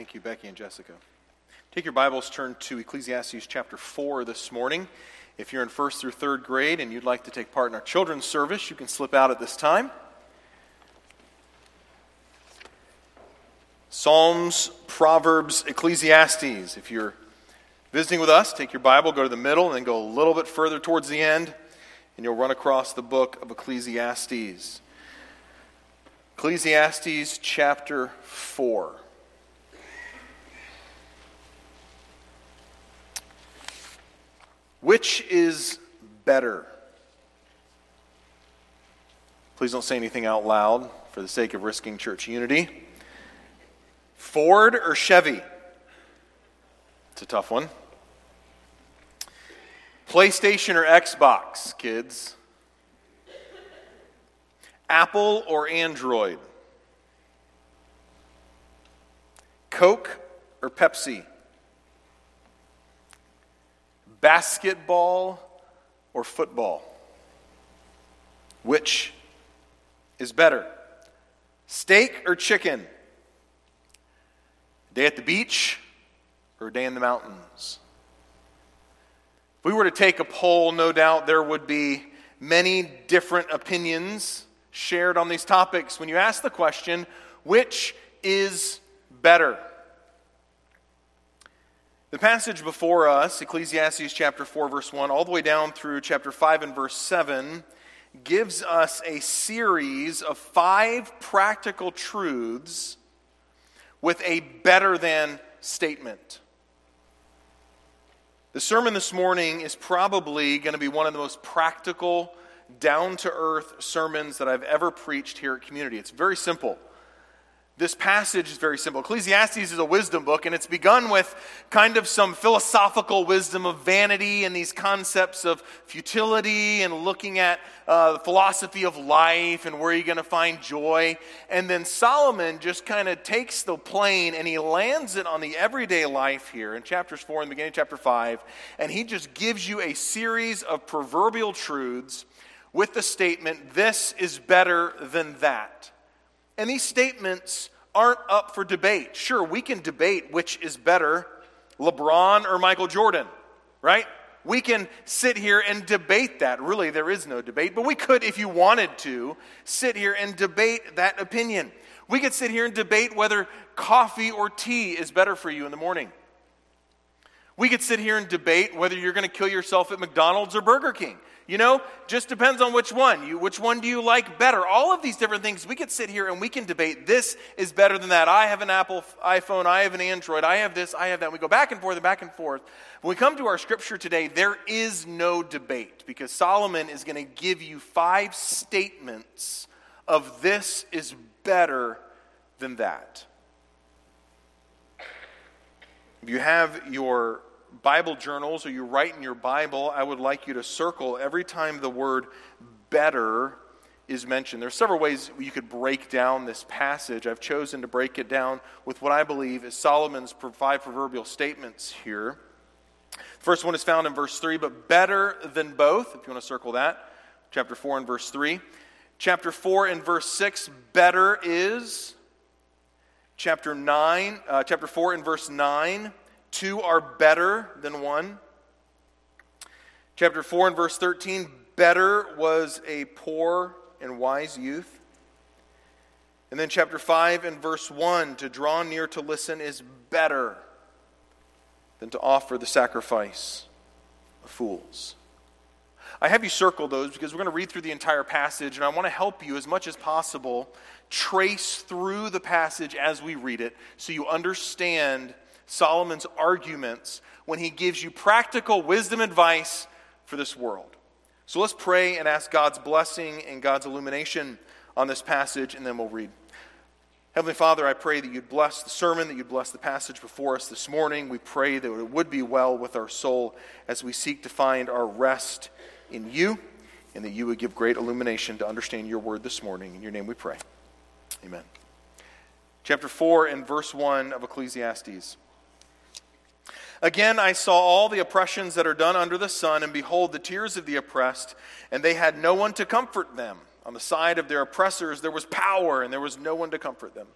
Thank you, Becky and Jessica. Take your Bibles, turn to Ecclesiastes chapter 4 this morning. If you're in 1st through 3rd grade and you'd like to take part in our children's service, you can slip out at this time. Psalms, Proverbs, Ecclesiastes. If you're visiting with us, take your Bible, go to the middle, and then go a little bit further towards the end, and you'll run across the book of Ecclesiastes. Ecclesiastes chapter 4. Which is better? Please don't say anything out loud for the sake of risking church unity. Ford or Chevy? It's a tough one. PlayStation or Xbox, kids? Apple or Android? Coke or Pepsi? Basketball or football? Which is better? Steak or chicken? A day at the beach or a day in the mountains? If we were to take a poll, no doubt there would be many different opinions shared on these topics. When you ask the question, which is better? The passage before us, Ecclesiastes chapter 4, verse 1, all the way down through chapter 5 and verse 7, gives us a series of five practical truths with a better than statement. The sermon this morning is probably going to be one of the most practical, down-to-earth sermons that I've ever preached here at Community. It's very simple. This passage is very simple. Ecclesiastes is a wisdom book, and it's begun with kind of some philosophical wisdom of vanity and these concepts of futility and looking at the philosophy of life and where you're going to find joy. And then Solomon just kind of takes the plane and he lands it on the everyday life here in chapters 4 and the beginning of chapter 5, and he just gives you a series of proverbial truths with the statement, this is better than that. And these statements aren't up for debate. Sure, we can debate which is better, LeBron or Michael Jordan, right? We can sit here and debate that. Really, there is no debate, but we could, if you wanted to, sit here and debate that opinion. We could sit here and debate whether coffee or tea is better for you in the morning. We could sit here and debate whether you're going to kill yourself at McDonald's or Burger King. You know, just depends on which one. Which one do you like better? All of these different things, we could sit here and we can debate, this is better than that. I have an Apple iPhone, I have an Android, I have this, I have that. And we go back and forth and back and forth. When we come to our scripture today, there is no debate because Solomon is going to give you five statements of this is better than that. If you have your Bible journals or you write in your Bible, I would like you to circle every time the word better is mentioned. There are several ways you could break down this passage. I've chosen to break it down with what I believe is Solomon's five proverbial statements here. First one is found in verse 3, but better than both, if you want to circle that, chapter 4 and verse 3. Chapter 4 and verse 6, better is. Chapter 4 and verse 9, two are better than one. Chapter 4 and verse 13, better was a poor and wise youth. And then chapter 5 and verse 1, to draw near to listen is better than to offer the sacrifice of fools. I have you circle those because we're going to read through the entire passage, and I want to help you as much as possible trace through the passage as we read it so you understand Solomon's arguments when he gives you practical wisdom advice for this world. So let's pray and ask God's blessing and God's illumination on this passage, and then we'll read. Heavenly Father, I pray that you'd bless the sermon, that you'd bless the passage before us this morning. We pray that it would be well with our soul as we seek to find our rest in you, and that you would give great illumination to understand your word this morning. In your name we pray. Amen. Chapter 4 and verse 1 of Ecclesiastes. Again, I saw all the oppressions that are done under the sun, and behold, the tears of the oppressed, and they had no one to comfort them. On the side of their oppressors there was power, and there was no one to comfort them.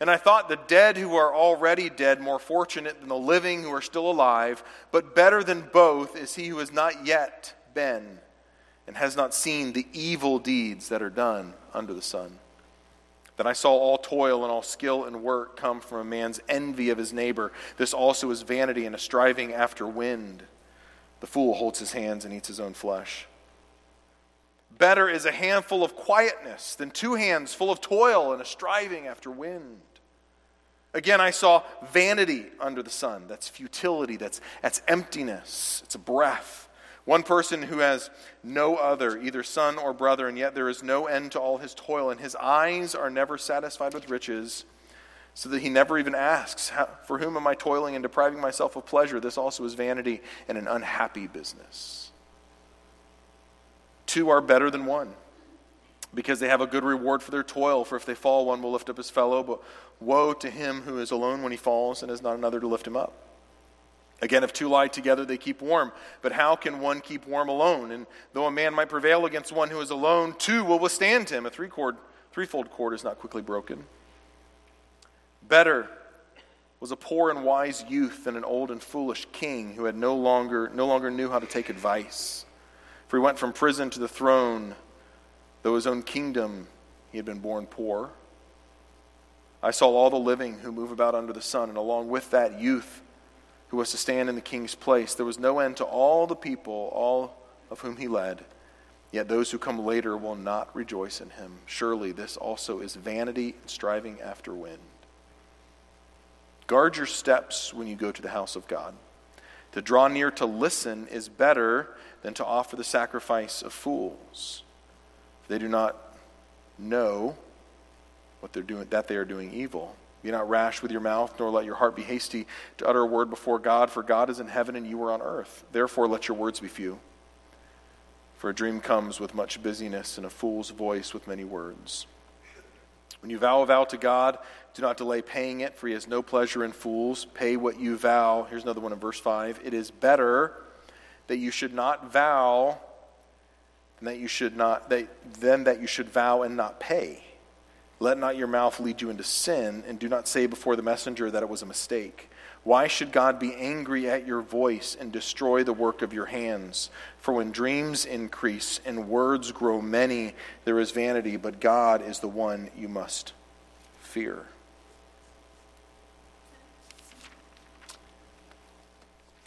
And I thought the dead who are already dead more fortunate than the living who are still alive, but better than both is he who has not yet been and has not seen the evil deeds that are done under the sun. Then I saw all toil and all skill and work come from a man's envy of his neighbor. This also is vanity and a striving after wind. The fool holds his hands and eats his own flesh. Better is a handful of quietness than two hands full of toil and a striving after wind. Again, I saw vanity under the sun. That's futility. That's emptiness. It's a breath. One person who has no other, either son or brother, and yet there is no end to all his toil, and his eyes are never satisfied with riches, so that he never even asks, for whom am I toiling and depriving myself of pleasure? This also is vanity and an unhappy business. Two are better than one, because they have a good reward for their toil. For if they fall, one will lift up his fellow. But woe to him who is alone when he falls and has not another to lift him up. Again, if two lie together, they keep warm. But how can one keep warm alone? And though a man might prevail against one who is alone, two will withstand him. A threefold cord is not quickly broken. Better was a poor and wise youth than an old and foolish king who had no longer knew how to take advice. For he went from prison to the throne, though his own kingdom he had been born poor. I saw all the living who move about under the sun, and along with that youth who was to stand in the king's place. There was no end to all the people, all of whom he led. Yet those who come later will not rejoice in him. Surely this also is vanity and striving after wind. Guard your steps when you go to the house of God. To draw near to listen is better than to offer the sacrifice of fools. They do not know what they're doing, that they are doing evil. Be not rash with your mouth, nor let your heart be hasty to utter a word before God, for God is in heaven and you are on earth. Therefore let your words be few. For a dream comes with much busyness, and a fool's voice with many words. When you vow a vow to God, do not delay paying it, for he has no pleasure in fools. Pay what you vow. Here's another one in verse 5. It is better that you should not vow than that you should vow and not pay. Let not your mouth lead you into sin, and do not say before the messenger that it was a mistake. Why should God be angry at your voice and destroy the work of your hands? For when dreams increase and words grow many, there is vanity, but God is the one you must fear.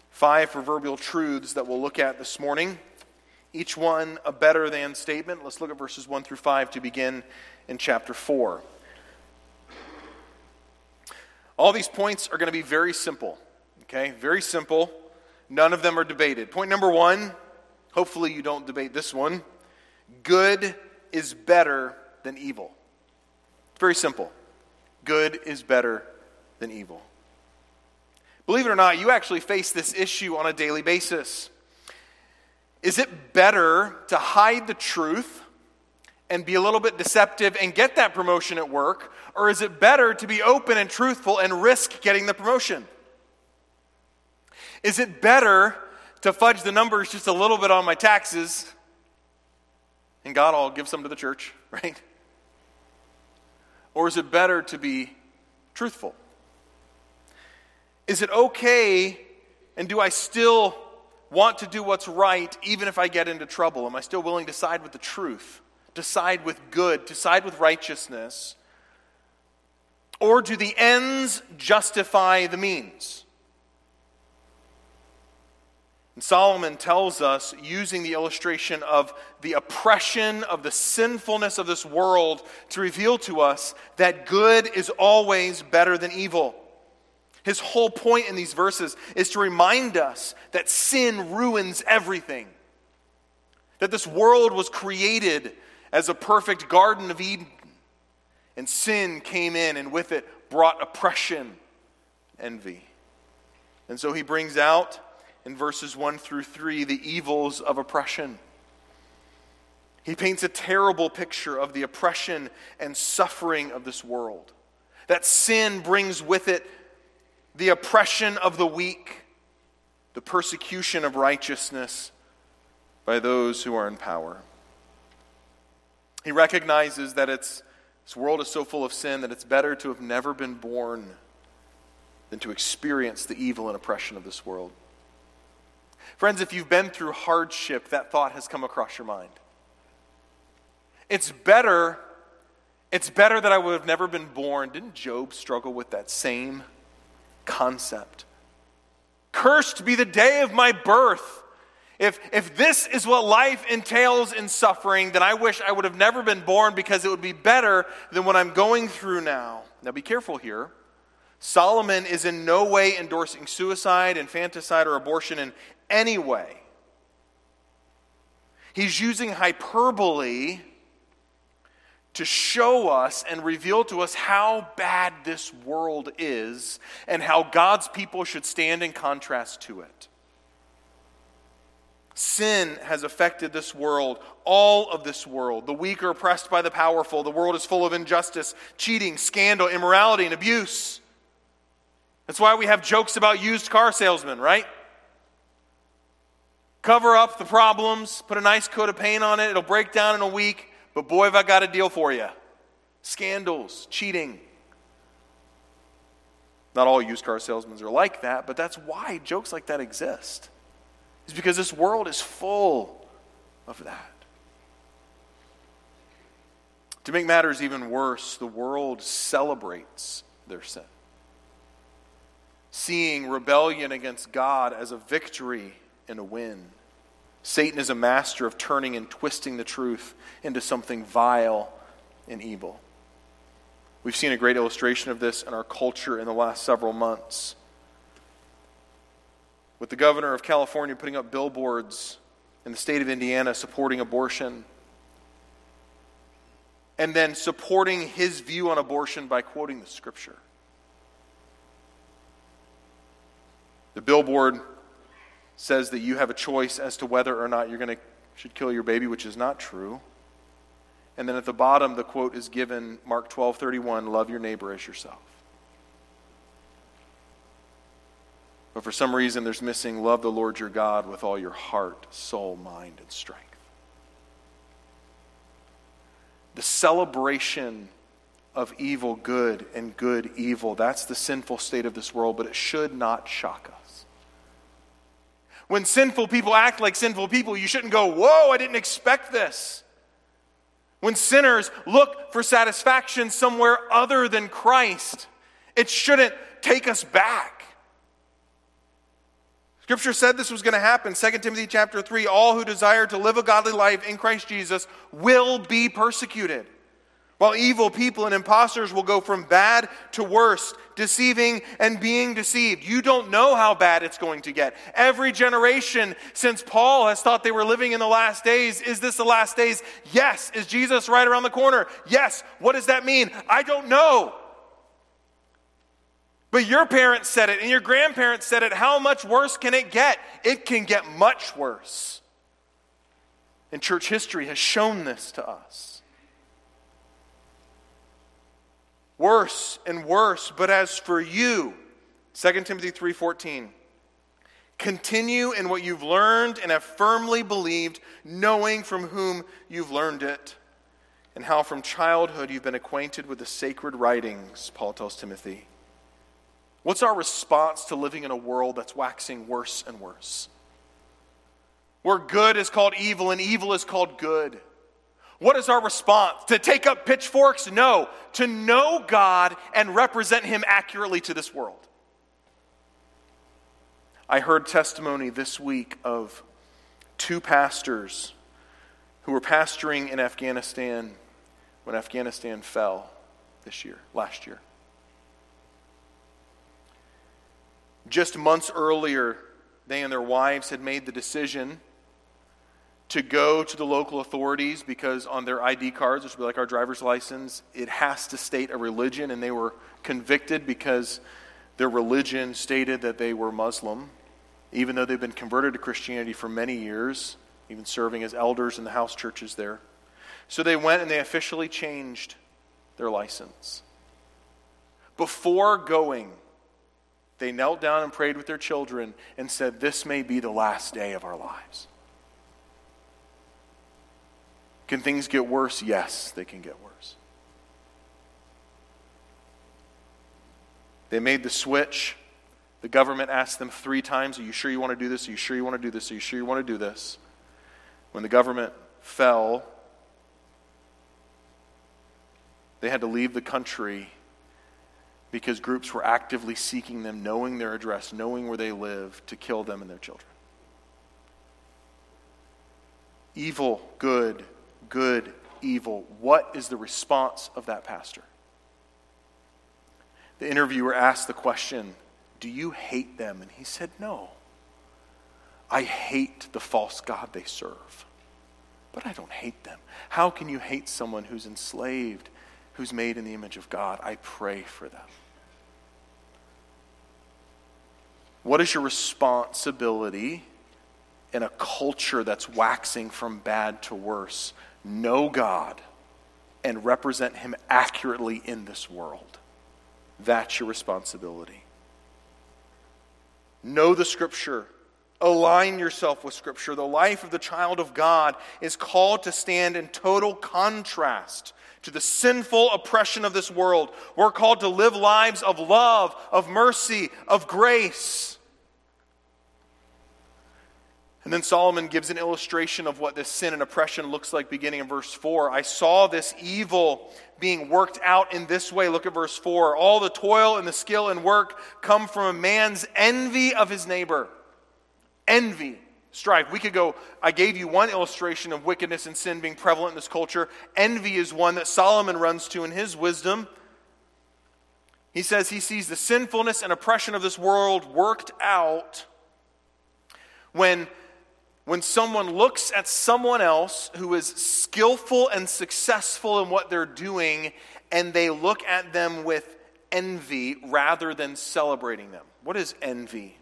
Five proverbial truths that we'll look at this morning. Each one a better than statement. Let's look at verses 1 through 5 to begin in chapter 4. All these points are going to be very simple, okay? Very simple. None of them are debated. Point number 1, hopefully you don't debate this one. Good is better than evil. Very simple. Good is better than evil. Believe it or not, you actually face this issue on a daily basis. Is it better to hide the truth and be a little bit deceptive and get that promotion at work, or is it better to be open and truthful and risk getting the promotion? Is it better to fudge the numbers just a little bit on my taxes, and God, I'll give some to the church, right? Or is it better to be truthful? Is it okay, and do I still want to do what's right even if I get into trouble? Am I still willing to side with the truth? To side with good, to side with righteousness? Or do the ends justify the means? And Solomon tells us, using the illustration of the oppression of the sinfulness of this world, to reveal to us that good is always better than evil. His whole point in these verses is to remind us that sin ruins everything. That this world was created as a perfect Garden of Eden. And sin came in, and with it brought oppression, envy. And so he brings out in verses 1 through 3 the evils of oppression. He paints a terrible picture of the oppression and suffering of this world. That sin brings with it the oppression of the weak, the persecution of righteousness by those who are in power. He recognizes that it's This world is so full of sin that it's better to have never been born than to experience the evil and oppression of this world. Friends, if you've been through hardship, that thought has come across your mind. It's better that I would have never been born. Didn't Job struggle with that same concept? Cursed be the day of my birth. If this is what life entails in suffering, then I wish I would have never been born because it would be better than what I'm going through now. Now be careful here. Solomon is in no way endorsing suicide, infanticide, or abortion in any way. He's using hyperbole to show us and reveal to us how bad this world is and how God's people should stand in contrast to it. Sin has affected this world, all of this world. The weak are oppressed by the powerful. The world is full of injustice, cheating, scandal, immorality, and abuse. That's why we have jokes about used car salesmen, right? Cover up the problems, put a nice coat of paint on it, it'll break down in a week, but boy, have I got a deal for you. Scandals, cheating. Not all used car salesmen are like that, but that's why jokes like that exist. It's because this world is full of that. To make matters even worse, the world celebrates their sin, seeing rebellion against God as a victory and a win. Satan is a master of turning and twisting the truth into something vile and evil. We've seen a great illustration of this in our culture in the last several months, with the governor of California putting up billboards in the state of Indiana supporting abortion, and then supporting his view on abortion by quoting the scripture. The billboard says that you have a choice as to whether or not you should kill your baby, which is not true. And then at the bottom, the quote is given, Mark 12:31, love your neighbor as yourself. But for some reason, there's missing, love the Lord your God with all your heart, soul, mind, and strength. The celebration of evil good and good evil, that's the sinful state of this world, but it should not shock us. When sinful people act like sinful people, you shouldn't go, whoa, I didn't expect this. When sinners look for satisfaction somewhere other than Christ, it shouldn't take us back. Scripture said this was going to happen. 2 Timothy chapter 3, all who desire to live a godly life in Christ Jesus will be persecuted, while evil people and imposters will go from bad to worse, deceiving and being deceived. You don't know how bad it's going to get. Every generation since Paul has thought they were living in the last days. Is this the last days? Yes. Is Jesus right around the corner? Yes. What does that mean? I don't know. But your parents said it and your grandparents said it. How much worse can it get? It can get much worse. And church history has shown this to us. Worse and worse, but as for you, 2 Timothy 3:14, continue in what you've learned and have firmly believed, knowing from whom you've learned it, and how from childhood you've been acquainted with the sacred writings, Paul tells Timothy. What's our response to living in a world that's waxing worse and worse? Where good is called evil and evil is called good. What is our response? To take up pitchforks? No. To know God and represent Him accurately to this world. I heard testimony this week of two pastors who were pastoring in Afghanistan when Afghanistan fell last year. Just months earlier, they and their wives had made the decision to go to the local authorities because on their ID cards, which would be like our driver's license, it has to state a religion, and they were convicted because their religion stated that they were Muslim, even though they've been converted to Christianity for many years, even serving as elders in the house churches there. So they went and they officially changed their license. Before going, they knelt down and prayed with their children and said, this may be the last day of our lives. Can things get worse? Yes, they can get worse. They made the switch. The government asked them 3 times, are you sure you want to do this? Are you sure you want to do this? Are you sure you want to do this? When the government fell, they had to leave the country because groups were actively seeking them, knowing their address, knowing where they live, to kill them and their children. Evil, good, good, evil. What is the response of that pastor? The interviewer asked the question, do you hate them? And he said, no. I hate the false god they serve, but I don't hate them. How can you hate someone who's enslaved, who's made in the image of God? I pray for them. What is your responsibility in a culture that's waxing from bad to worse? Know God and represent Him accurately in this world. That's your responsibility. Know the Scripture. Align yourself with Scripture. The life of the child of God is called to stand in total contrast to the sinful oppression of this world. We're called to live lives of love, of mercy, of grace. And then Solomon gives an illustration of what this sin and oppression looks like, beginning in verse 4. I saw this evil being worked out in this way. Look at verse 4. All the toil and the skill and work come from a man's envy of his neighbor. Envy. Strife. We could go, I gave you one illustration of wickedness and sin being prevalent in this culture. Envy is one that Solomon runs to in his wisdom. He says he sees the sinfulness and oppression of this world worked out when someone looks at someone else who is skillful and successful in what they're doing, and they look at them with envy rather than celebrating them. What is envy?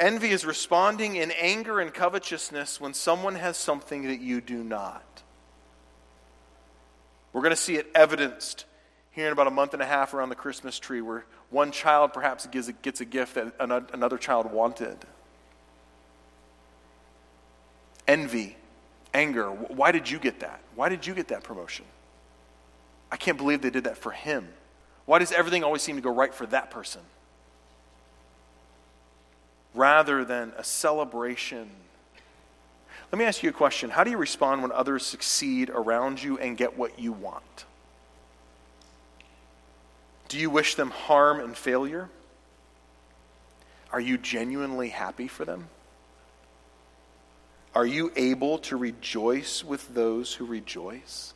Envy is responding in anger and covetousness when someone has something that you do not. We're going to see it evidenced here in about a month and a half around the Christmas tree, where one child perhaps gets a gift that another child wanted. Envy, anger. Why did you get that? Why did you get that promotion? I can't believe they did that for him. Why does everything always seem to go right for that person? Rather than a celebration. Let me ask you a question. How do you respond when others succeed around you and get what you want? Do you wish them harm and failure? Are you genuinely happy for them? Are you able to rejoice with those who rejoice?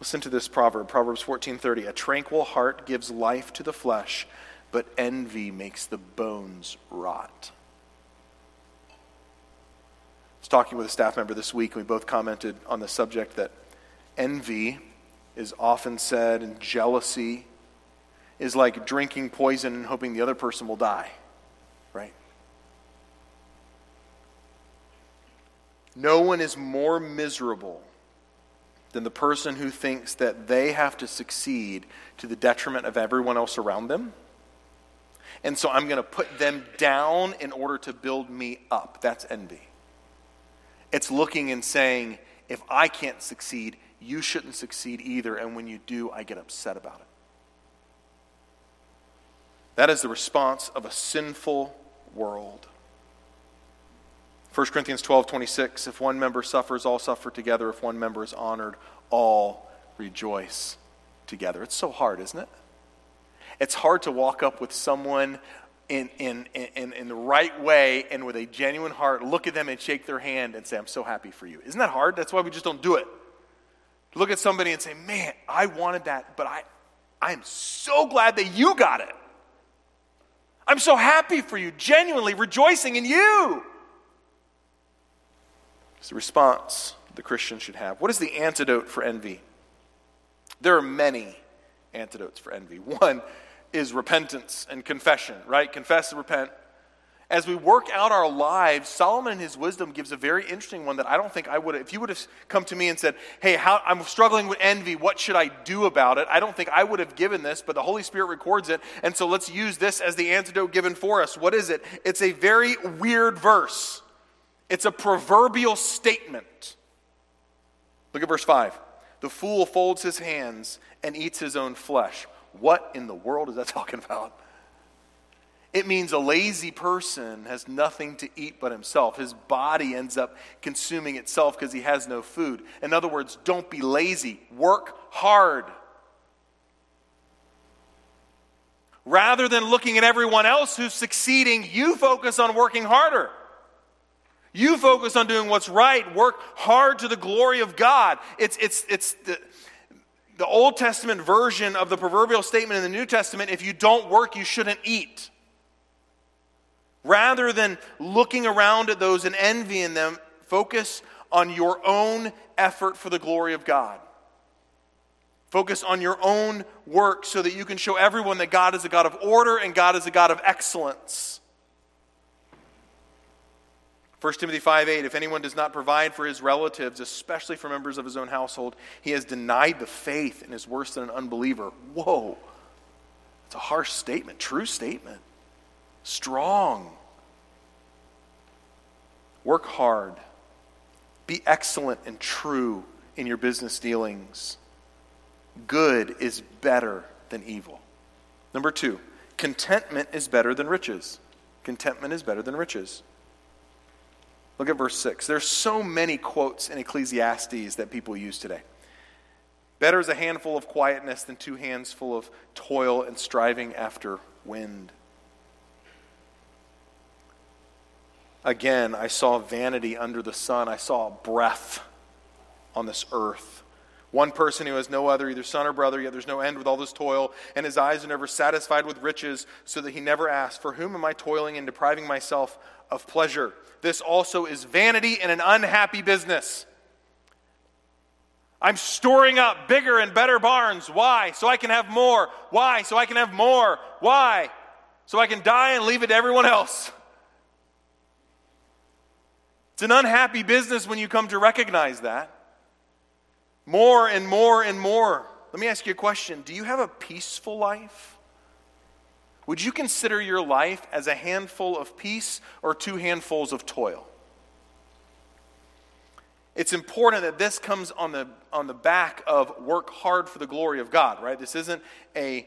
Listen to this proverb, Proverbs 14:30. A tranquil heart gives life to the flesh, but envy makes the bones rot. I was talking with a staff member this week, and we both commented on the subject that envy is often said, and jealousy is like drinking poison and hoping the other person will die, right? No one is more miserable than the person who thinks that they have to succeed to the detriment of everyone else around them. And so I'm going to put them down in order to build me up. That's envy. It's looking and saying, if I can't succeed, you shouldn't succeed either. And when you do, I get upset about it. That is the response of a sinful world. 1 Corinthians 12:26, if one member suffers, all suffer together. If one member is honored, all rejoice together. It's so hard, isn't it? It's hard to walk up with someone in the right way and with a genuine heart, look at them and shake their hand and say, I'm so happy for you. Isn't that hard? That's why we just don't do it. Look at somebody and say, man, I wanted that, but I am so glad that you got it. I'm so happy for you, genuinely rejoicing in you. It's the response the Christian should have. What is the antidote for envy? There are many antidotes for envy. One is repentance and confession, right? Confess and repent. As we work out our lives, Solomon in his wisdom gives a very interesting one that I don't think I would have. If you would have come to me and said, hey, I'm struggling with envy, what should I do about it? I don't think I would have given this, but the Holy Spirit records it, and so let's use this as the antidote given for us. What is it? It's a very weird verse. It's a proverbial statement. Look at verse 5. The fool folds his hands and eats his own flesh. What in the world is that talking about? It means a lazy person has nothing to eat but himself. His body ends up consuming itself because he has no food. In other words, don't be lazy. Work hard. Rather than looking at everyone else who's succeeding, you focus on working harder. You focus on doing what's right. Work hard to the glory of God. It's the Old Testament version of the proverbial statement in the New Testament, if you don't work, you shouldn't eat. Rather than looking around at those and envying them, focus on your own effort for the glory of God. Focus on your own work so that you can show everyone that God is a God of order and God is a God of excellence. 1 Timothy 5:8, if anyone does not provide for his relatives, especially for members of his own household, he has denied the faith and is worse than an unbeliever. Whoa, it's a harsh statement, true statement. Strong. Work hard. Be excellent and true in your business dealings. Good is better than evil. Number 2, contentment is better than riches. Contentment is better than riches. Look at verse 6. There's so many quotes in Ecclesiastes that people use today. Better is a handful of quietness than 2 hands full of toil and striving after wind. Again, I saw vanity under the sun. I saw breath on this earth. One person who has no other, either son or brother, yet there's no end with all this toil, and his eyes are never satisfied with riches, so that he never asks, for whom am I toiling and depriving myself of pleasure? This also is vanity and an unhappy business. I'm storing up bigger and better barns. Why? So I can have more. Why? So I can have more. Why? So I can die and leave it to everyone else. It's an unhappy business when you come to recognize that. More and more and more. Let me ask you a question. Do you have a peaceful life? Would you consider your life as a handful of peace or 2 handfuls of toil? It's important that this comes on the back of work hard for the glory of God, right? This isn't an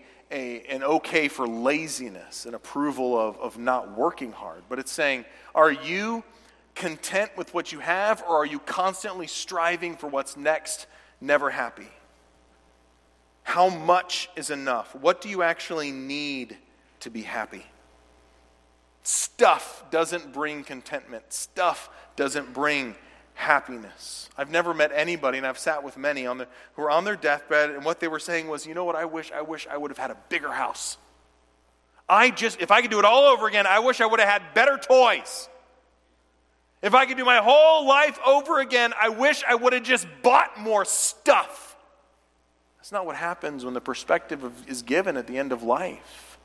okay for laziness, an approval of not working hard. But it's saying, are you content with what you have, or are you constantly striving for what's next, never happy? How much is enough? What do you actually need to be happy? Stuff doesn't bring contentment. Stuff doesn't bring happiness. I've never met anybody, and I've sat with many who were on their deathbed, and what they were saying was, you know what, I wish I would have had a bigger house. If I could do it all over again, I wish I would have had better toys. If I could do my whole life over again, I wish I would have just bought more stuff. That's not what happens when the perspective is given at the end of life.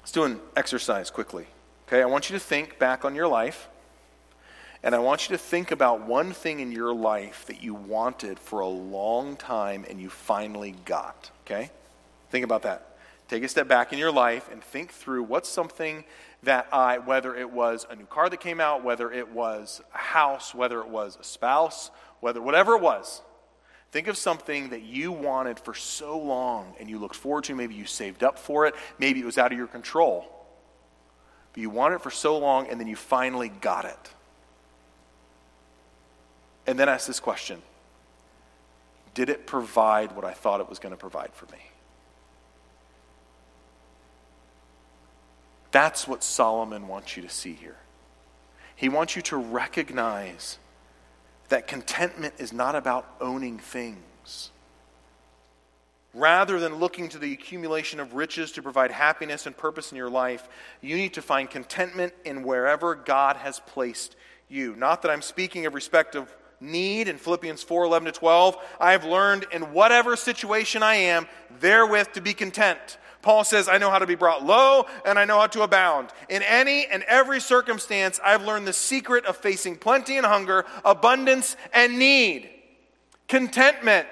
Let's do an exercise quickly. Okay, I want you to think back on your life, and I want you to think about one thing in your life that you wanted for a long time and you finally got. Okay? Think about that. Take a step back in your life and think through what's something that whether it was a new car that came out, whether it was a house, whether it was a spouse, whatever it was. Think of something that you wanted for so long and you looked forward to. Maybe you saved up for it. Maybe it was out of your control. But you wanted it for so long and then you finally got it. And then ask this question. Did it provide what I thought it was going to provide for me? That's what Solomon wants you to see here. He wants you to recognize that contentment is not about owning things. Rather than looking to the accumulation of riches to provide happiness and purpose in your life, you need to find contentment in wherever God has placed you. Not that I'm speaking of respect of need in Philippians 4:11-12. I have learned in whatever situation I am, therewith to be content. Paul says, I know how to be brought low, and I know how to abound. In any and every circumstance, I've learned the secret of facing plenty and hunger, abundance and need, contentment.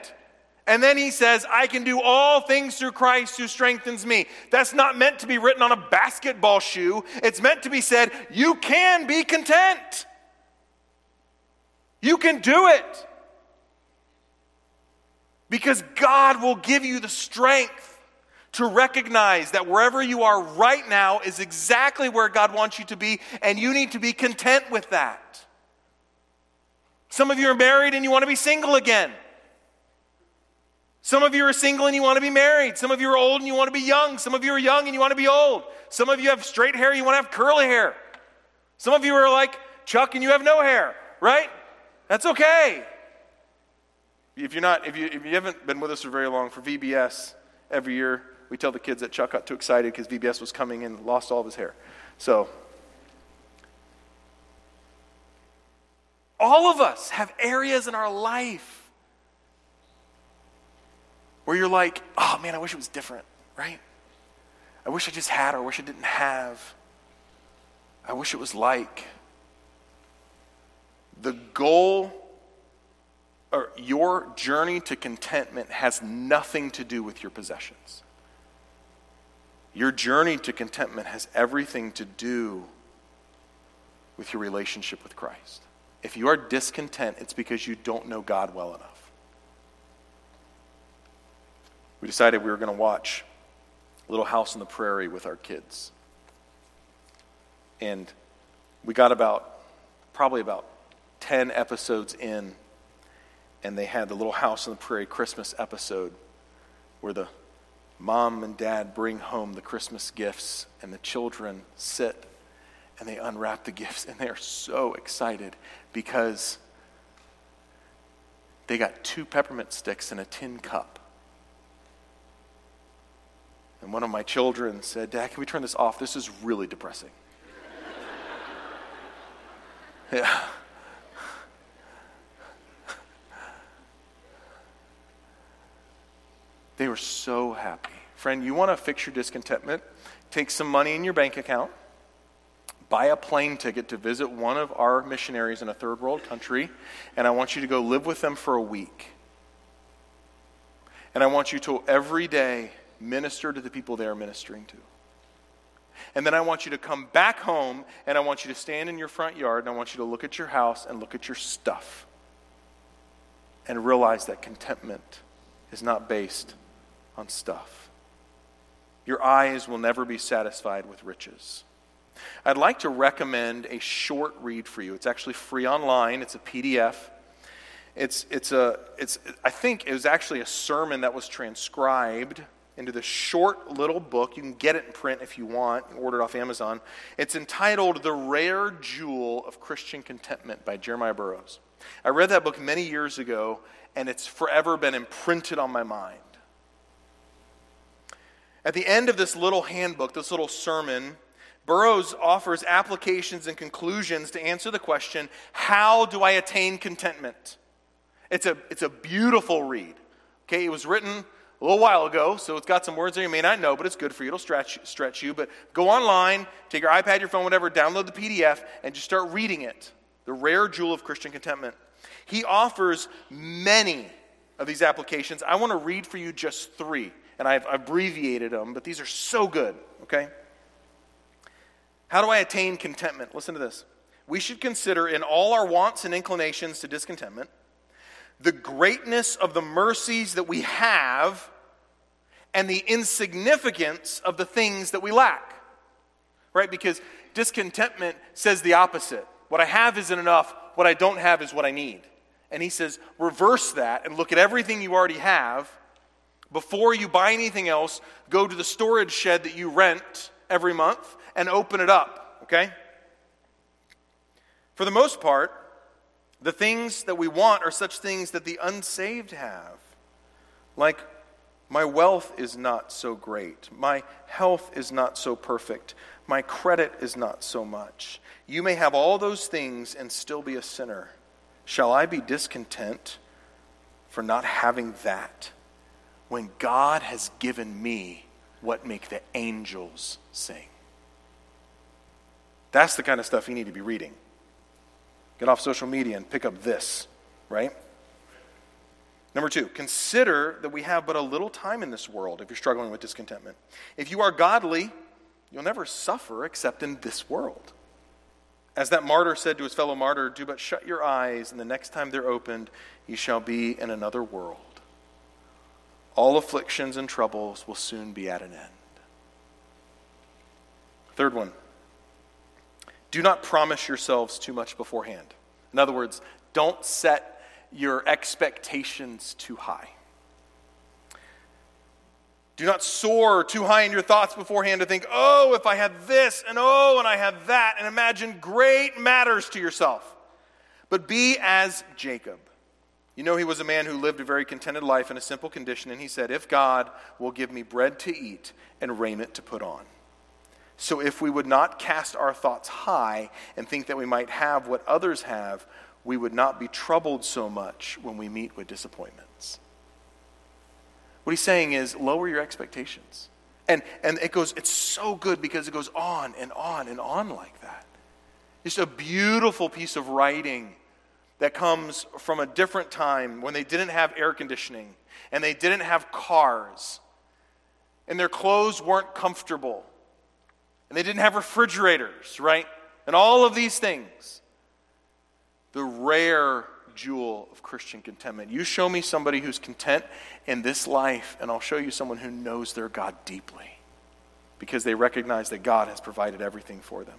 And then he says, I can do all things through Christ who strengthens me. That's not meant to be written on a basketball shoe. It's meant to be said, you can be content. You can do it. Because God will give you the strength to recognize that wherever you are right now is exactly where God wants you to be, and you need to be content with that. Some of you are married and you want to be single again. Some of you are single and you want to be married. Some of you are old and you want to be young. Some of you are young and you want to be old. Some of you have straight hair, you want to have curly hair. Some of you are like Chuck and you have no hair, right? That's okay. If you haven't been with us for very long, for VBS, every year we tell the kids that Chuck got too excited because VBS was coming and lost all of his hair. So, all of us have areas in our life where you're like, oh man, I wish it was different, right? I wish I just had, or I wish I didn't have. I wish it was like. The goal or your journey to contentment has nothing to do with your possessions. Your journey to contentment has everything to do with your relationship with Christ. If you are discontent, it's because you don't know God well enough. We decided we were going to watch Little House on the Prairie with our kids. And we got probably about 10 episodes in, and they had the Little House on the Prairie Christmas episode where the mom and dad bring home the Christmas gifts and the children sit and they unwrap the gifts and they are so excited because they got 2 peppermint sticks and a tin cup. And one of my children said, Dad, can we turn this off? This is really depressing. Yeah. They were so happy. Friend, you want to fix your discontentment? Take some money in your bank account. Buy a plane ticket to visit one of our missionaries in a third world country. And I want you to go live with them for a week. And I want you to every day minister to the people they are ministering to. And then I want you to come back home and I want you to stand in your front yard and I want you to look at your house and look at your stuff and realize that contentment is not based on stuff. Your eyes will never be satisfied with riches. I'd like to recommend a short read for you. It's actually free online. It's a PDF. I think it was actually a sermon that was transcribed into this short little book. You can get it in print if you want. You can order it off Amazon. It's entitled The Rare Jewel of Christian Contentment by Jeremiah Burroughs. I read that book many years ago, and it's forever been imprinted on my mind. At the end of this little handbook, this little sermon, Burroughs offers applications and conclusions to answer the question, how do I attain contentment? It's a beautiful read. Okay, it was written a little while ago, so it's got some words there you may not know, but it's good for you. It'll stretch you. But go online, take your iPad, your phone, whatever, download the PDF, and just start reading it. The Rare Jewel of Christian Contentment. He offers many of these applications. I want to read for you just 3, and I've abbreviated them, but these are so good, okay? How do I attain contentment? Listen to this. We should consider in all our wants and inclinations to discontentment the greatness of the mercies that we have and the insignificance of the things that we lack, right? Because discontentment says the opposite. What I have isn't enough. What I don't have is what I need. And he says, reverse that and look at everything you already have. Before you buy anything else, go to the storage shed that you rent every month and open it up, okay? For the most part, the things that we want are such things that the unsaved have, like my wealth is not so great. My health is not so perfect. My credit is not so much. You may have all those things and still be a sinner. Shall I be discontent for not having that when God has given me what make the angels sing? That's the kind of stuff you need to be reading. Get off social media and pick up this, right? Number 2, consider that we have but a little time in this world if you're struggling with discontentment. If you are godly, you'll never suffer except in this world. As that martyr said to his fellow martyr, do but shut your eyes, and the next time they're opened, you shall be in another world. all afflictions and troubles will soon be at an end. Third one, do not promise yourselves too much beforehand. In other words, don't set your expectations too high. Do not soar too high in your thoughts beforehand to think, oh, if I had this, and oh, and I had that, and imagine great matters to yourself. But be as Jacob. You know, he was a man who lived a very contented life in a simple condition, and he said, if God will give me bread to eat and raiment to put on. So if we would not cast our thoughts high and think that we might have what others have, we would not be troubled so much when we meet with disappointments. What he's saying is lower your expectations. And it goes, it's so good because it goes on and on and on like that. It's a beautiful piece of writing that comes from a different time when they didn't have air conditioning and they didn't have cars and their clothes weren't comfortable and they didn't have refrigerators, right? And all of these things. The rare jewel of Christian contentment. You show me somebody who's content in this life, and I'll show you someone who knows their God deeply because they recognize that God has provided everything for them.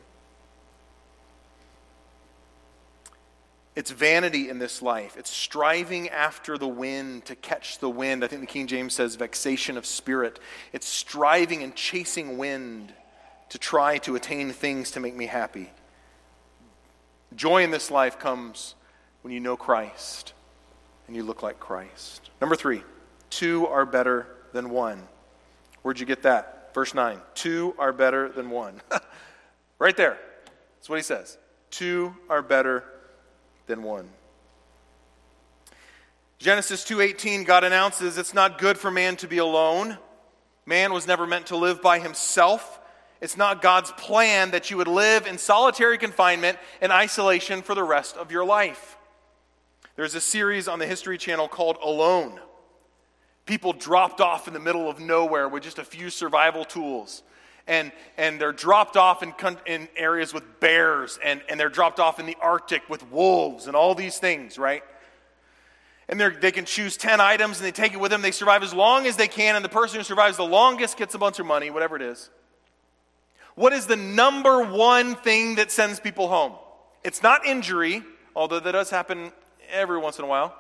It's vanity in this life. It's striving after the wind to catch the wind. I think the King James says vexation of spirit. It's striving and chasing wind to try to attain things to make me happy. Joy in this life comes when you know Christ and you look like Christ. Number three, two are better than one. Where'd you get that? Verse 9, two are better than one. Right there. That's what he says. Two are better than one. Genesis 2:18, God announces it's not good for man to be alone. Man was never meant to live by himself. It's not God's plan that you would live in solitary confinement and isolation for the rest of your life. There's a series on the History Channel called Alone. People dropped off in the middle of nowhere with just a few survival tools. And they're dropped off in areas with bears, and they're dropped off in the Arctic with wolves and all these things, right? And they can choose 10 items, and they take it with them. They survive as long as they can, and the person who survives the longest gets a bunch of money, whatever it is. What is the number one thing that sends people home? It's not injury, although that does happen every once in a while.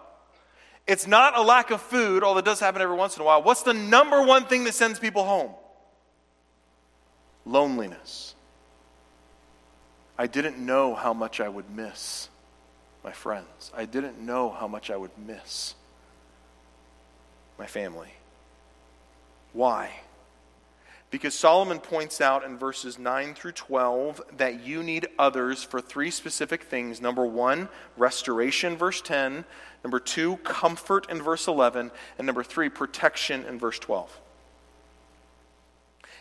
It's not a lack of food, although it does happen every once in a while. What's the number one thing that sends people home? Loneliness. I didn't know how much I would miss my friends. I didn't know how much I would miss my family. Why? Because Solomon points out in verses 9 through 12 that you need others for three specific things. Number one, restoration, verse 10. Number two, comfort in verse 11. And number three, protection in verse 12.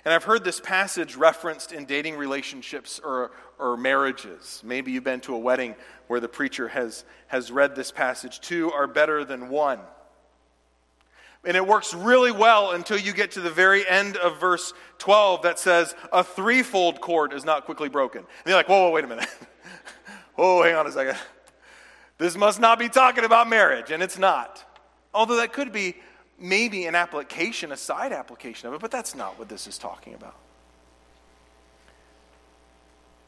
And I've heard this passage referenced in dating relationships or marriages. Maybe you've been to a wedding where the preacher has read this passage, two are better than one. And it works really well until you get to the very end of verse 12 that says, a threefold cord is not quickly broken. And you're like, whoa, wait a minute. Oh, hang on a second. This must not be talking about marriage, and it's not. Although that could be maybe an application, a side application of it, but that's not what this is talking about.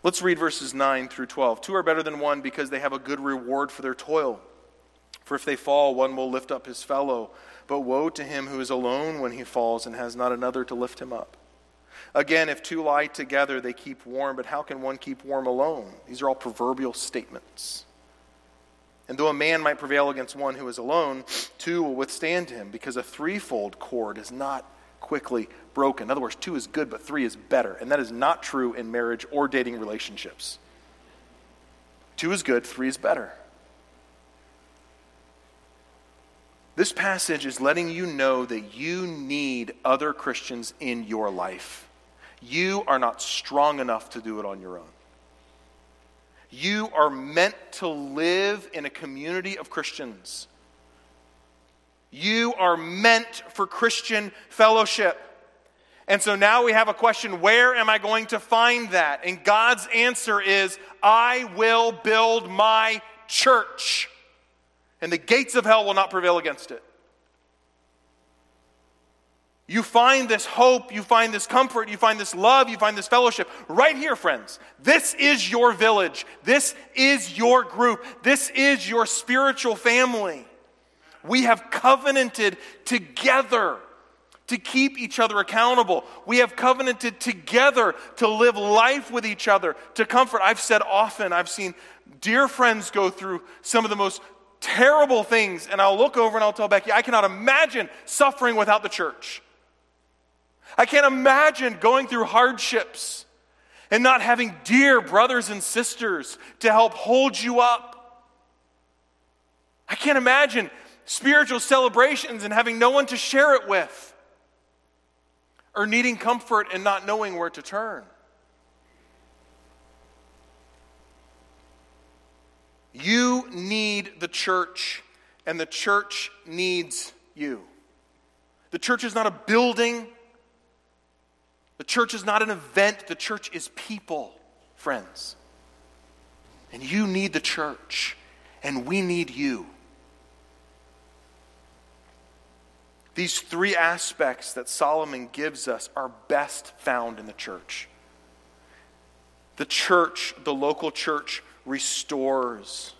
Let's read verses 9 through 12. Two are better than one because they have a good reward for their toil. For if they fall, one will lift up his fellow. But woe to him who is alone when he falls and has not another to lift him up. Again, if two lie together, they keep warm. But how can one keep warm alone? These are all proverbial statements. And though a man might prevail against one who is alone, two will withstand him, because a threefold cord is not quickly broken. In other words, two is good, but three is better. And that is not true in marriage or dating relationships. Two is good, three is better. This passage is letting you know that you need other Christians in your life. You are not strong enough to do it on your own. You are meant to live in a community of Christians. You are meant for Christian fellowship. And so now we have a question, where am I going to find that? And God's answer is, I will build my church, and the gates of hell will not prevail against it. You find this hope, you find this comfort, you find this love, you find this fellowship right here, friends. This is your village. This is your group. This is your spiritual family. We have covenanted together to keep each other accountable. We have covenanted together to live life with each other, to comfort. I've said often, I've seen dear friends go through some of the most terrible things, and I'll look over and I'll tell Becky, I cannot imagine suffering without the church. I can't imagine going through hardships and not having dear brothers and sisters to help hold you up. I can't imagine spiritual celebrations and having no one to share it with, or needing comfort and not knowing where to turn. You need the church, and the church needs you. The church is not a building. The church is not an event. The church is people, friends. And you need the church, and we need you. These three aspects that Solomon gives us are best found in the church. The church, the local church, restores.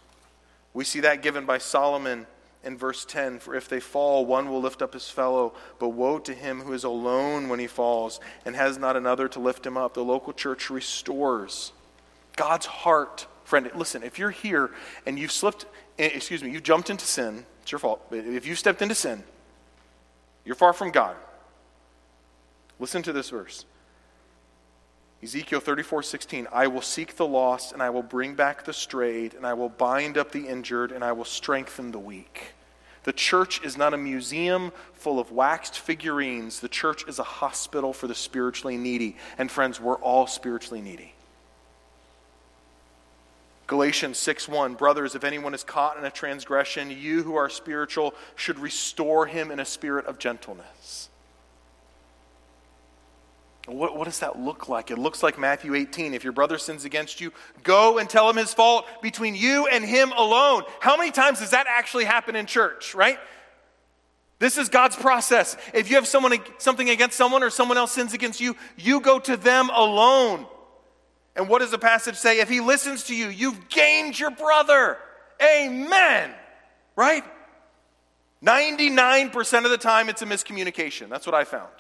We see that given by Solomon in verse 10. For if they fall, one will lift up his fellow, but woe to him who is alone when he falls and has not another to lift him up. The local church restores. God's heart, friend, listen, if you're here and you've you've jumped into sin, it's your fault. But if you've stepped into sin, you're far from God. Listen to this verse. Ezekiel 34:16. I will seek the lost, and I will bring back the strayed, and I will bind up the injured, and I will strengthen the weak. The church is not a museum full of waxed figurines. The church is a hospital for the spiritually needy. And friends, we're all spiritually needy. Galatians 6:1, brothers, if anyone is caught in a transgression, you who are spiritual should restore him in a spirit of gentleness. What does that look like? It looks like Matthew 18. If your brother sins against you, go and tell him his fault between you and him alone. How many times does that actually happen in church, right? This is God's process. If you have something against someone or someone else sins against you, you go to them alone. And what does the passage say? If he listens to you, you've gained your brother. Amen. Right? 99% of the time, it's a miscommunication. That's what I found.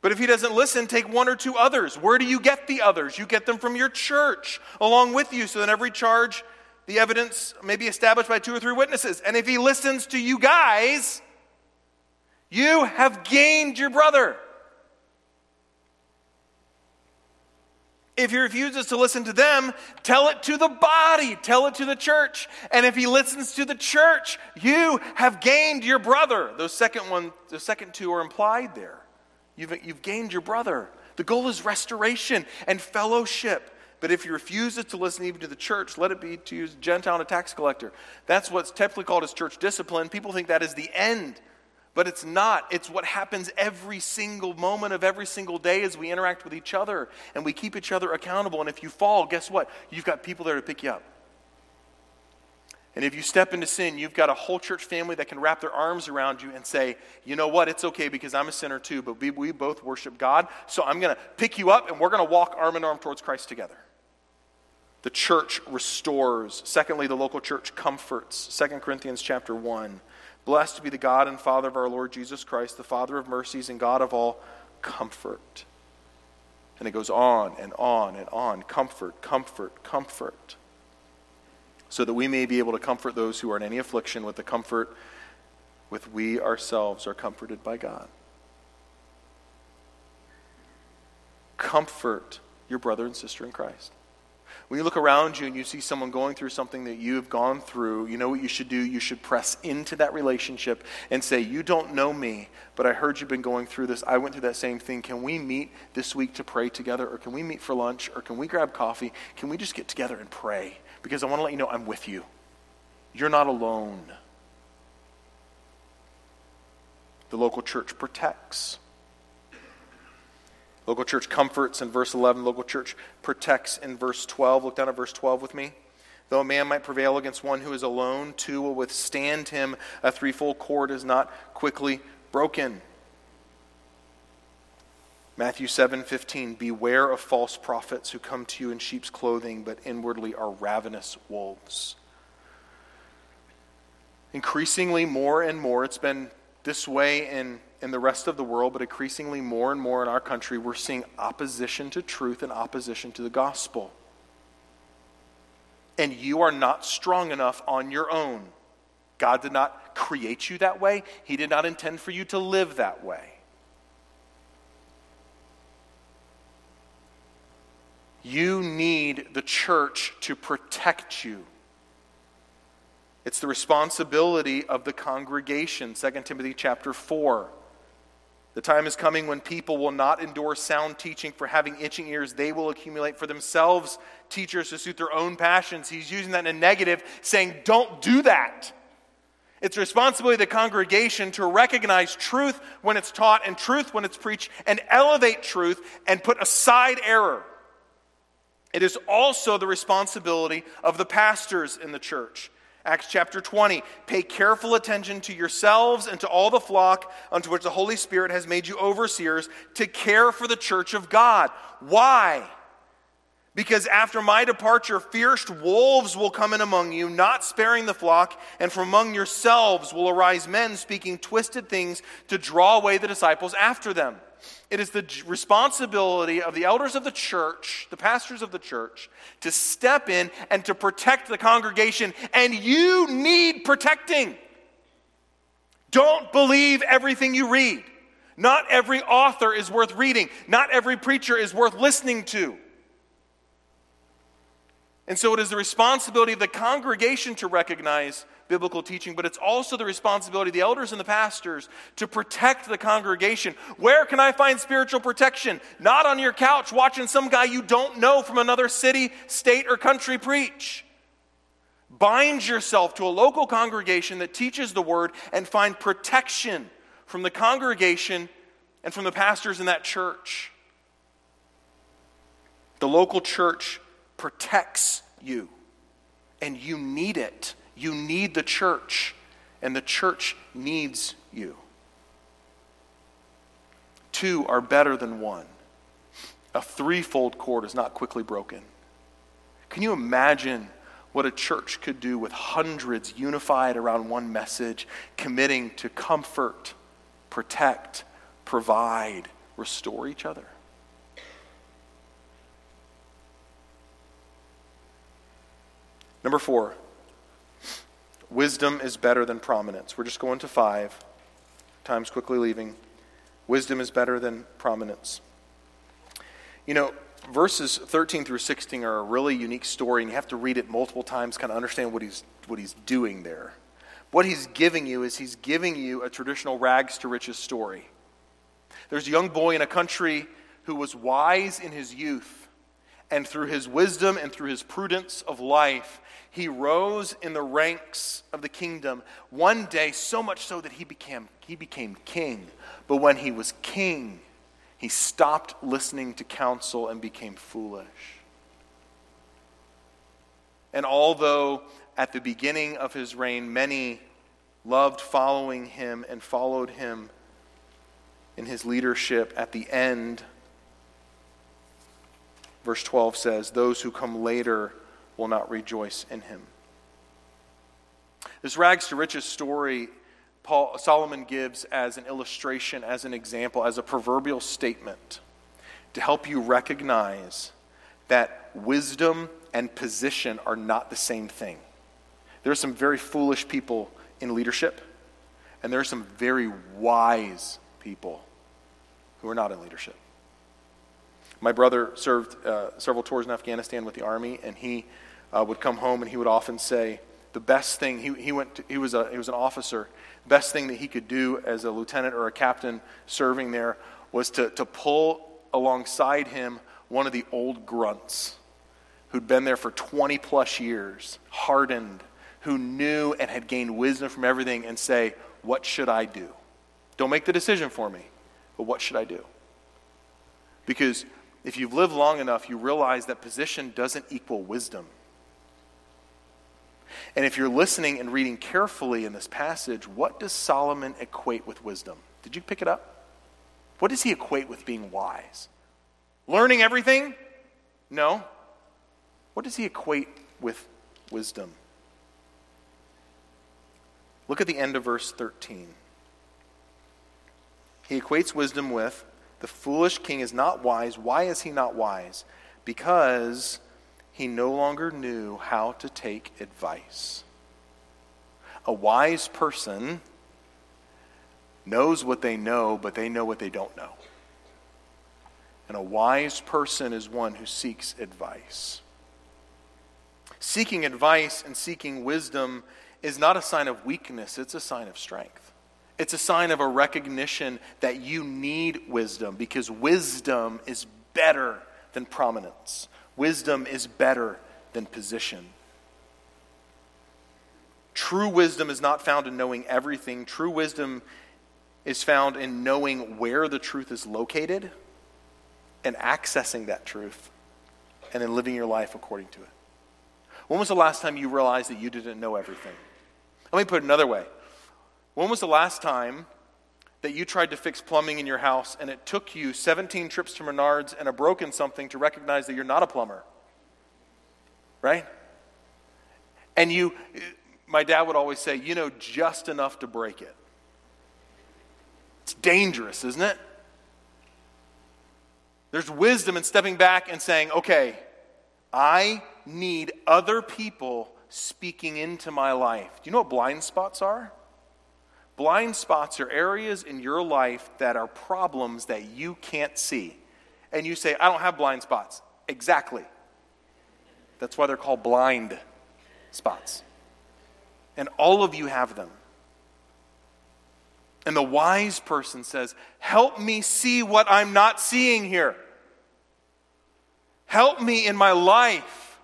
But if he doesn't listen, take one or two others. Where do you get the others? You get them from your church along with you, so that every charge, the evidence may be established by two or three witnesses. And if he listens to you guys, you have gained your brother. If he refuses to listen to them, tell it to the body, tell it to the church. And if he listens to the church, you have gained your brother. The second two are implied there. You've gained your brother. The goal is restoration and fellowship. But if he refuses to listen even to the church, let it be to use Gentile and a tax collector. That's what's typically called as church discipline. People think that is the end. But it's not. It's what happens every single moment of every single day as we interact with each other and we keep each other accountable. And if you fall, guess what? You've got people there to pick you up. And if you step into sin, you've got a whole church family that can wrap their arms around you and say, you know what, it's okay because I'm a sinner too, but we both worship God, so I'm going to pick you up and we're going to walk arm in arm towards Christ together. The church restores. Secondly, the local church comforts. 2 Corinthians chapter 1. Blessed be the God and Father of our Lord Jesus Christ, the Father of mercies and God of all comfort. And it goes on and on and on. Comfort, comfort, comfort. So that we may be able to comfort those who are in any affliction with the comfort with we ourselves are comforted by God. Comfort your brother and sister in Christ. When you look around you and you see someone going through something that you've gone through, you know what you should do? You should press into that relationship and say, you don't know me, but I heard you've been going through this. I went through that same thing. Can we meet this week to pray together? Or can we meet for lunch? Or can we grab coffee? Can we just get together and pray? Because I want to let you know I'm with you. You're not alone. The local church protects. Local church comforts in verse 11. Local church protects in verse 12. Look down at verse 12 with me. Though a man might prevail against one who is alone, two will withstand him. A threefold cord is not quickly broken. Matthew 7:15, beware of false prophets who come to you in sheep's clothing, but inwardly are ravenous wolves. Increasingly more and more, it's been this way in the rest of the world, but increasingly more and more in our country, we're seeing opposition to truth and opposition to the gospel. And you are not strong enough on your own. God did not create you that way. He did not intend for you to live that way. You need the church to protect you. It's the responsibility of the congregation. 2 Timothy chapter 4. The time is coming when people will not endure sound teaching, for having itching ears, they will accumulate for themselves teachers to suit their own passions. He's using that in a negative, saying, don't do that. It's the responsibility of the congregation to recognize truth when it's taught and truth when it's preached, and elevate truth and put aside error. It is also the responsibility of the pastors in the church. Acts chapter 20, pay careful attention to yourselves and to all the flock unto which the Holy Spirit has made you overseers to care for the church of God. Why? Because after my departure, fierce wolves will come in among you, not sparing the flock, and from among yourselves will arise men speaking twisted things to draw away the disciples after them. It is the responsibility of the elders of the church, the pastors of the church, to step in and to protect the congregation. And you need protecting. Don't believe everything you read. Not every author is worth reading. Not every preacher is worth listening to. And so it is the responsibility of the congregation to recognize biblical teaching, but it's also the responsibility of the elders and the pastors to protect the congregation. Where can I find spiritual protection? Not on your couch watching some guy you don't know from another city, state, or country preach. Bind yourself to a local congregation that teaches the word and find protection from the congregation and from the pastors in that church. The local church protects you, and you need it. You need the church, and the church needs you. Two are better than one. A threefold cord is not quickly broken. Can you imagine what a church could do with hundreds unified around one message, committing to comfort, protect, provide, restore each other? Number four. Wisdom is better than prominence. We're just going to 5. Time's quickly leaving. Wisdom is better than prominence. You know, verses 13 through 16 are a really unique story, and you have to read it multiple times, kind of understand what he's doing there. What he's giving you is he's giving you a traditional rags to riches story. There's a young boy in a country who was wise in his youth, and through his wisdom and through his prudence of life, he rose in the ranks of the kingdom one day, so much so that he became king. But when he was king, he stopped listening to counsel and became foolish. And although at the beginning of his reign, many loved following him and followed him in his leadership, at the end, verse 12 says, those who come later will not rejoice in him. This rags to riches story Solomon gives as an illustration, as an example, as a proverbial statement to help you recognize that wisdom and position are not the same thing. There are some very foolish people in leadership, and there are some very wise people who are not in leadership. My brother served several tours in Afghanistan with the army, and he would come home and he would often say the best thing he was an officer. The best thing that he could do as a lieutenant or a captain serving there was to pull alongside him one of the old grunts who'd been there for 20 plus years, hardened, who knew and had gained wisdom from everything, and say, what should I do? Don't make the decision for me, but what should I do? Because if you've lived long enough, you realize that position doesn't equal wisdom. And if you're listening and reading carefully in this passage, what does Solomon equate with wisdom? Did you pick it up? What does he equate with being wise? Learning everything? No. What does he equate with wisdom? Look at the end of verse 13. He equates wisdom with, the foolish king is not wise. Why is he not wise? Because he no longer knew how to take advice. A wise person knows what they know, but they know what they don't know. And a wise person is one who seeks advice. Seeking advice and seeking wisdom is not a sign of weakness, it's a sign of strength. It's a sign of a recognition that you need wisdom, because wisdom is better than prominence. Wisdom is better than position. True wisdom is not found in knowing everything. True wisdom is found in knowing where the truth is located and accessing that truth and then living your life according to it. When was the last time you realized that you didn't know everything? Let me put it another way. When was the last time that you tried to fix plumbing in your house and it took you 17 trips to Menards and a broken something to recognize that you're not a plumber? Right? And my dad would always say, you know just enough to break it. It's dangerous, isn't it? There's wisdom in stepping back and saying, okay, I need other people speaking into my life. Do you know what blind spots are? Blind spots are areas in your life that are problems that you can't see. And you say, I don't have blind spots. Exactly. That's why they're called blind spots. And all of you have them. And the wise person says, help me see what I'm not seeing here. Help me in my life.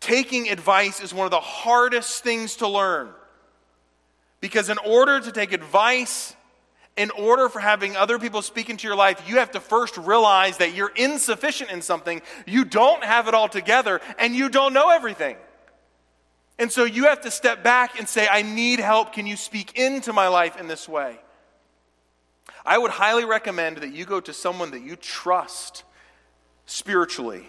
Taking advice is one of the hardest things to learn. Because in order to take advice, in order for having other people speak into your life, you have to first realize that you're insufficient in something, you don't have it all together, and you don't know everything. And so you have to step back and say, I need help. Can you speak into my life in this way? I would highly recommend that you go to someone that you trust spiritually.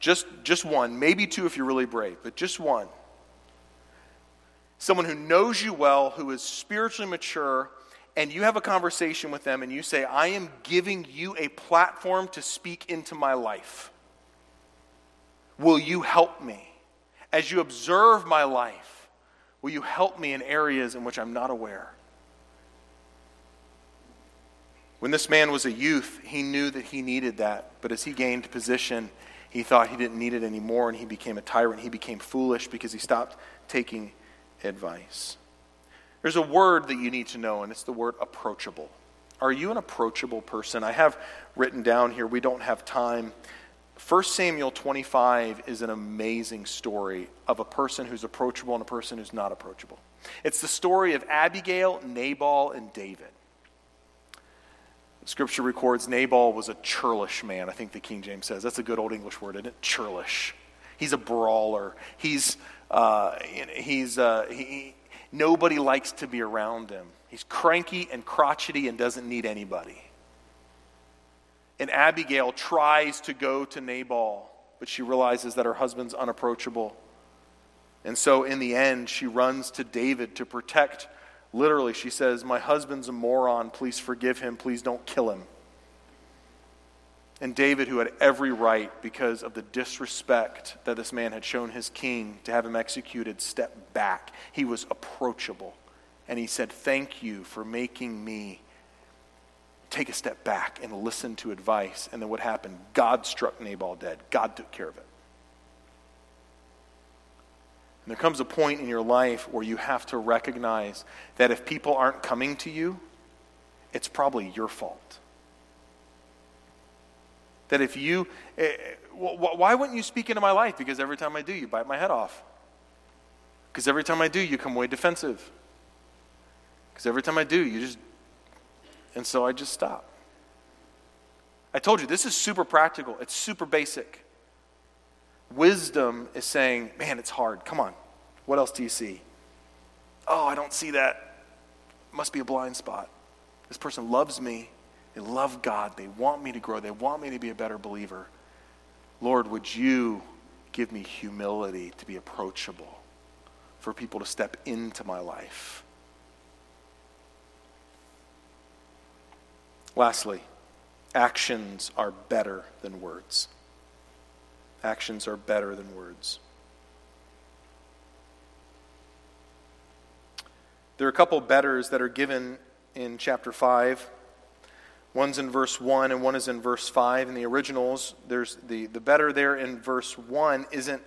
Just one, maybe two if you're really brave, but just one. Someone who knows you well, who is spiritually mature, and you have a conversation with them and you say, I am giving you a platform to speak into my life. Will you help me? As you observe my life, will you help me in areas in which I'm not aware? When this man was a youth, he knew that he needed that, but as he gained position, he thought he didn't need it anymore, and he became a tyrant. He became foolish because he stopped taking advice. There's a word that you need to know, and it's the word approachable. Are you an approachable person? I have written down here, we don't have time. 1 Samuel 25 is an amazing story of a person who's approachable and a person who's not approachable. It's the story of Abigail, Nabal, and David. Scripture records Nabal was a churlish man, I think the King James says. That's a good old English word, isn't it? Churlish. He's a brawler. Nobody likes to be around him. He's cranky and crotchety and doesn't need anybody. And Abigail tries to go to Nabal, but she realizes that her husband's unapproachable. And so in the end, she runs to David to protect. Literally, she says, my husband's a moron. Please forgive him. Please don't kill him. And David, who had every right because of the disrespect that this man had shown his king to have him executed, stepped back. He was approachable. And he said, thank you for making me take a step back and listen to advice. And then what happened? God struck Nabal dead. God took care of it. And there comes a point in your life where you have to recognize that if people aren't coming to you, it's probably your fault. That if you, why wouldn't you speak into my life? Because every time I do, you bite my head off. Because every time I do, you come away defensive. Because every time I do, and so I just stop. I told you, this is super practical. It's super basic. Wisdom is saying, man, it's hard. Come on. What else do you see? Oh, I don't see that. must be a blind spot. This person loves me. They love God. They want me to grow. They want me to be a better believer. Lord, would you give me humility to be approachable, for people to step into my life? Lastly, actions are better than words. Actions are better than words. There are a couple betters that are given in chapter 5. One's in verse 1 and one is in verse 5. In the originals, there's the better there in verse 1 isn't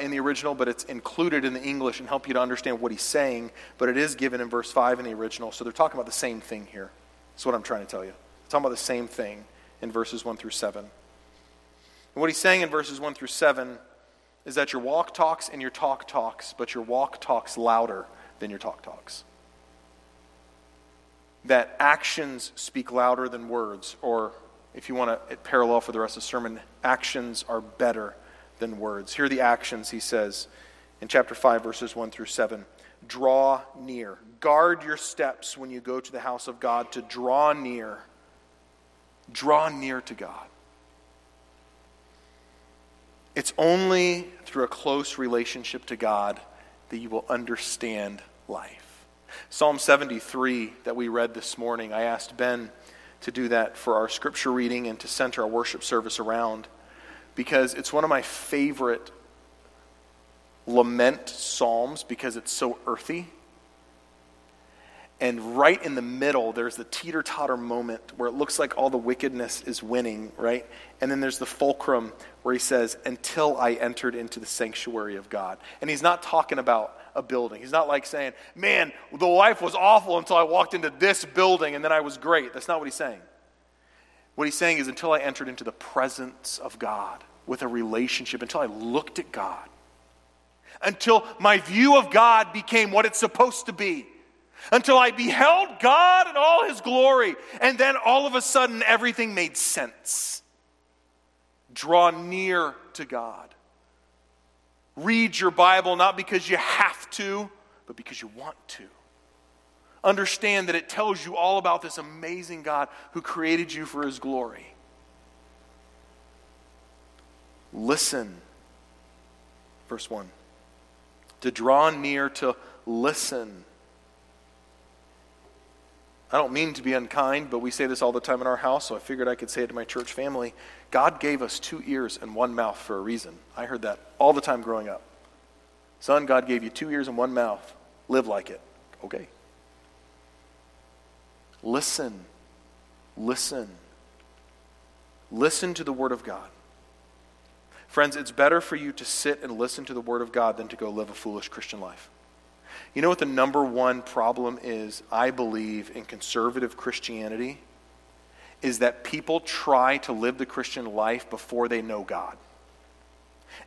in the original, but it's included in the English and help you to understand what he's saying, but it is given in verse 5 in the original. So they're talking about the same thing here. That's what I'm trying to tell you. They're talking about the same thing in verses 1 through 7. And what he's saying in verses 1 through 7 is that your walk talks and your talk talks, but your walk talks louder than your talk talks. That actions speak louder than words, or if you want to parallel for the rest of the sermon, actions are better than words. Here are the actions, he says, in chapter 5, verses 1 through 7. Draw near. Guard your steps when you go to the house of God to draw near. Draw near to God. It's only through a close relationship to God that you will understand life. Psalm 73 that we read this morning, I asked Ben to do that for our scripture reading and to center our worship service around, because it's one of my favorite lament psalms because it's so earthy. And right in the middle, there's the teeter-totter moment where it looks like all the wickedness is winning, right? And then there's the fulcrum where he says, until I entered into the sanctuary of God. And he's not talking about a building. He's not like saying, man, the life was awful until I walked into this building and then I was great. That's not what he's saying. What he's saying is until I entered into the presence of God with a relationship, until I looked at God, until my view of God became what it's supposed to be, until I beheld God in all his glory, and then all of a sudden everything made sense. Draw near to God. Read your Bible not because you have to, but because you want to. Understand that it tells you all about this amazing God who created you for his glory. Listen. Verse 1. To draw near, to listen. I don't mean to be unkind, but we say this all the time in our house, so I figured I could say it to my church family. God gave us two ears and one mouth for a reason. I heard that all the time growing up. Son, God gave you two ears and one mouth. Live like it. Okay. Listen. Listen. Listen to the Word of God. Friends, it's better for you to sit and listen to the Word of God than to go live a foolish Christian life. You know what the number one problem is, I believe, in conservative Christianity? Is that people try to live the Christian life before they know God.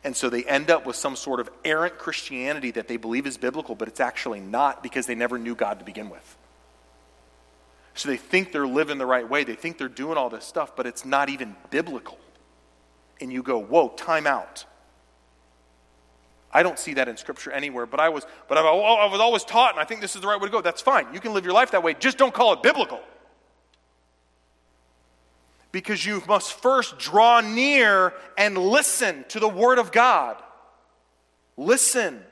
And so they end up with some sort of errant Christianity that they believe is biblical, but it's actually not, because they never knew God to begin with. So they think they're living the right way. They think they're doing all this stuff, but it's not even biblical. And you go, whoa, time out. I don't see that in Scripture anywhere, but I was always taught, and I think this is the right way to go. That's fine. You can live your life that way. Just don't call it biblical. Because you must first draw near and listen to the Word of God. Listen.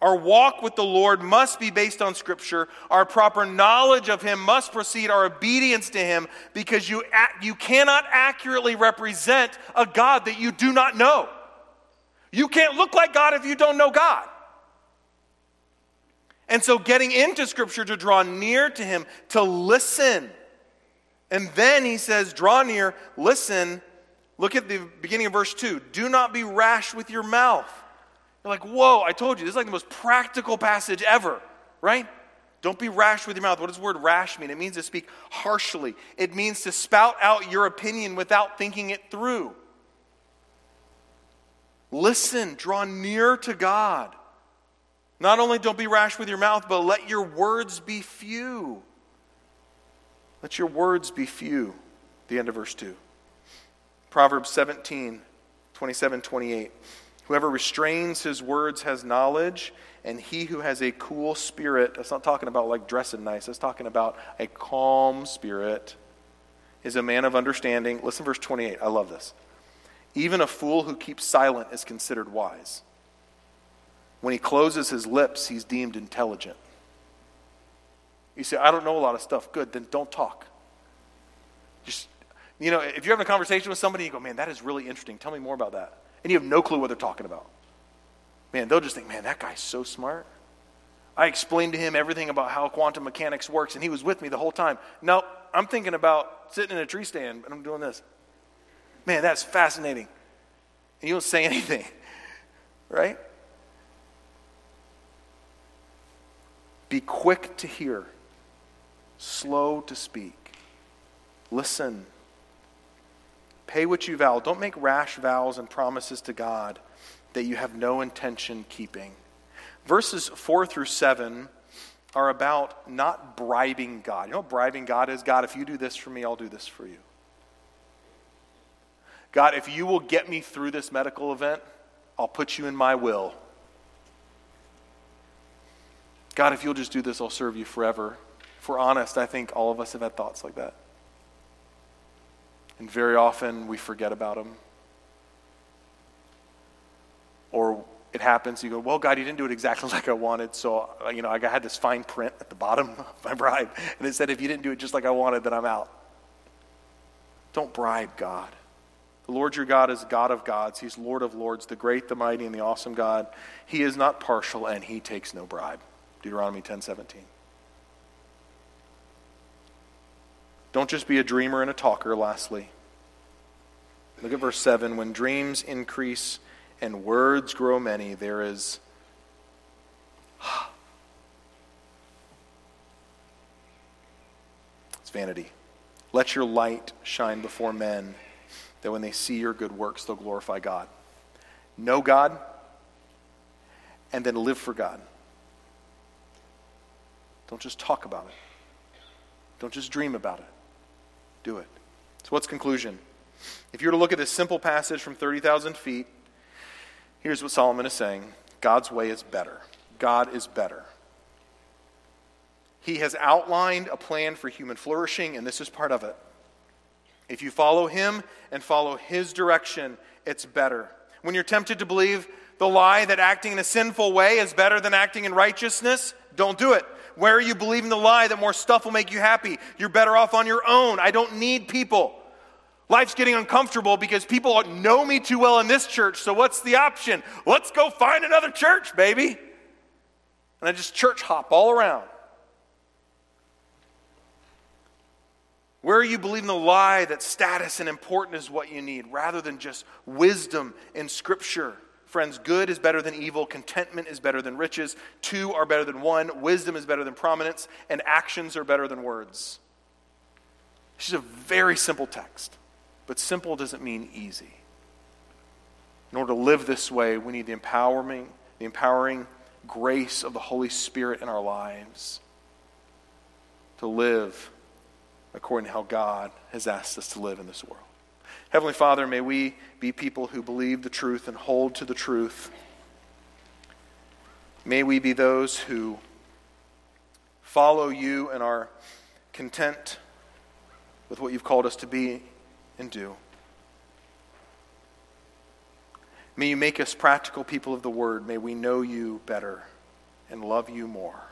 Our walk with the Lord must be based on Scripture. Our proper knowledge of Him must precede our obedience to Him, because you cannot accurately represent a God that you do not know. You can't look like God if you don't know God. And so getting into Scripture to draw near to Him, to listen. And then he says, draw near, listen. Look at the beginning of verse 2. Do not be rash with your mouth. You're like, whoa, I told you, this is like the most practical passage ever, right? Don't be rash with your mouth. What does the word rash mean? It means to speak harshly. It means to spout out your opinion without thinking it through. Listen, draw near to God. Not only don't be rash with your mouth, but let your words be few. Let your words be few. The end of verse 2. Proverbs 17, 27, 28. Whoever restrains his words has knowledge, and he who has a cool spirit, that's not talking about like dressing nice, that's talking about a calm spirit, is a man of understanding. Listen to verse 28. I love this. Even a fool who keeps silent is considered wise. When he closes his lips, he's deemed intelligent. You say, I don't know a lot of stuff. Good, then don't talk. Just, you know, if you're having a conversation with somebody, you go, man, that is really interesting. Tell me more about that. And you have no clue what they're talking about. Man, they'll just think, man, that guy's so smart. I explained to him everything about how quantum mechanics works, and he was with me the whole time. No, I'm thinking about sitting in a tree stand, and I'm doing this. Man, that's fascinating. And you don't say anything, right? Be quick to hear, slow to speak. Listen. Pay what you vow. Don't make rash vows and promises to God that you have no intention keeping. Verses 4 through 7 are about not bribing God. You know what bribing God is? God, if you do this for me, I'll do this for you. God, if you will get me through this medical event, I'll put you in my will. God, if you'll just do this, I'll serve you forever. If we're honest, I think all of us have had thoughts like that. And very often we forget about them. Or it happens, you go, well, God, you didn't do it exactly like I wanted, so, you know, I had this fine print at the bottom of my bribe, and it said, if you didn't do it just like I wanted, then I'm out. Don't bribe God. The Lord your God is God of gods. He's Lord of lords, the great, the mighty, and the awesome God. He is not partial, and he takes no bribe. Deuteronomy 10:17. Don't just be a dreamer and a talker, lastly. Look at verse 7. When dreams increase and words grow many, there is it's vanity. Let your light shine before men, that when they see your good works, they'll glorify God. Know God, and then live for God. Don't just talk about it. Don't just dream about it. Do it. So what's conclusion? If you were to look at this simple passage from 30,000 feet, here's what Solomon is saying. God's way is better. God is better. He has outlined a plan for human flourishing, and this is part of it. If you follow him and follow his direction, it's better. When you're tempted to believe the lie that acting in a sinful way is better than acting in righteousness, don't do it. Where are you believing the lie that more stuff will make you happy? You're better off on your own. I don't need people. Life's getting uncomfortable because people know me too well in this church, so what's the option? Let's go find another church, baby. And I just church hop all around. Where are you believing the lie that status and importance is what you need rather than just wisdom in Scripture? Friends, good is better than evil. Contentment is better than riches. Two are better than one. Wisdom is better than prominence. And actions are better than words. This is a very simple text. But simple doesn't mean easy. In order to live this way, we need the empowering grace of the Holy Spirit in our lives to live according to how God has asked us to live in this world. Heavenly Father, may we be people who believe the truth and hold to the truth. May we be those who follow you and are content with what you've called us to be and do. May you make us practical people of the Word. May we know you better and love you more.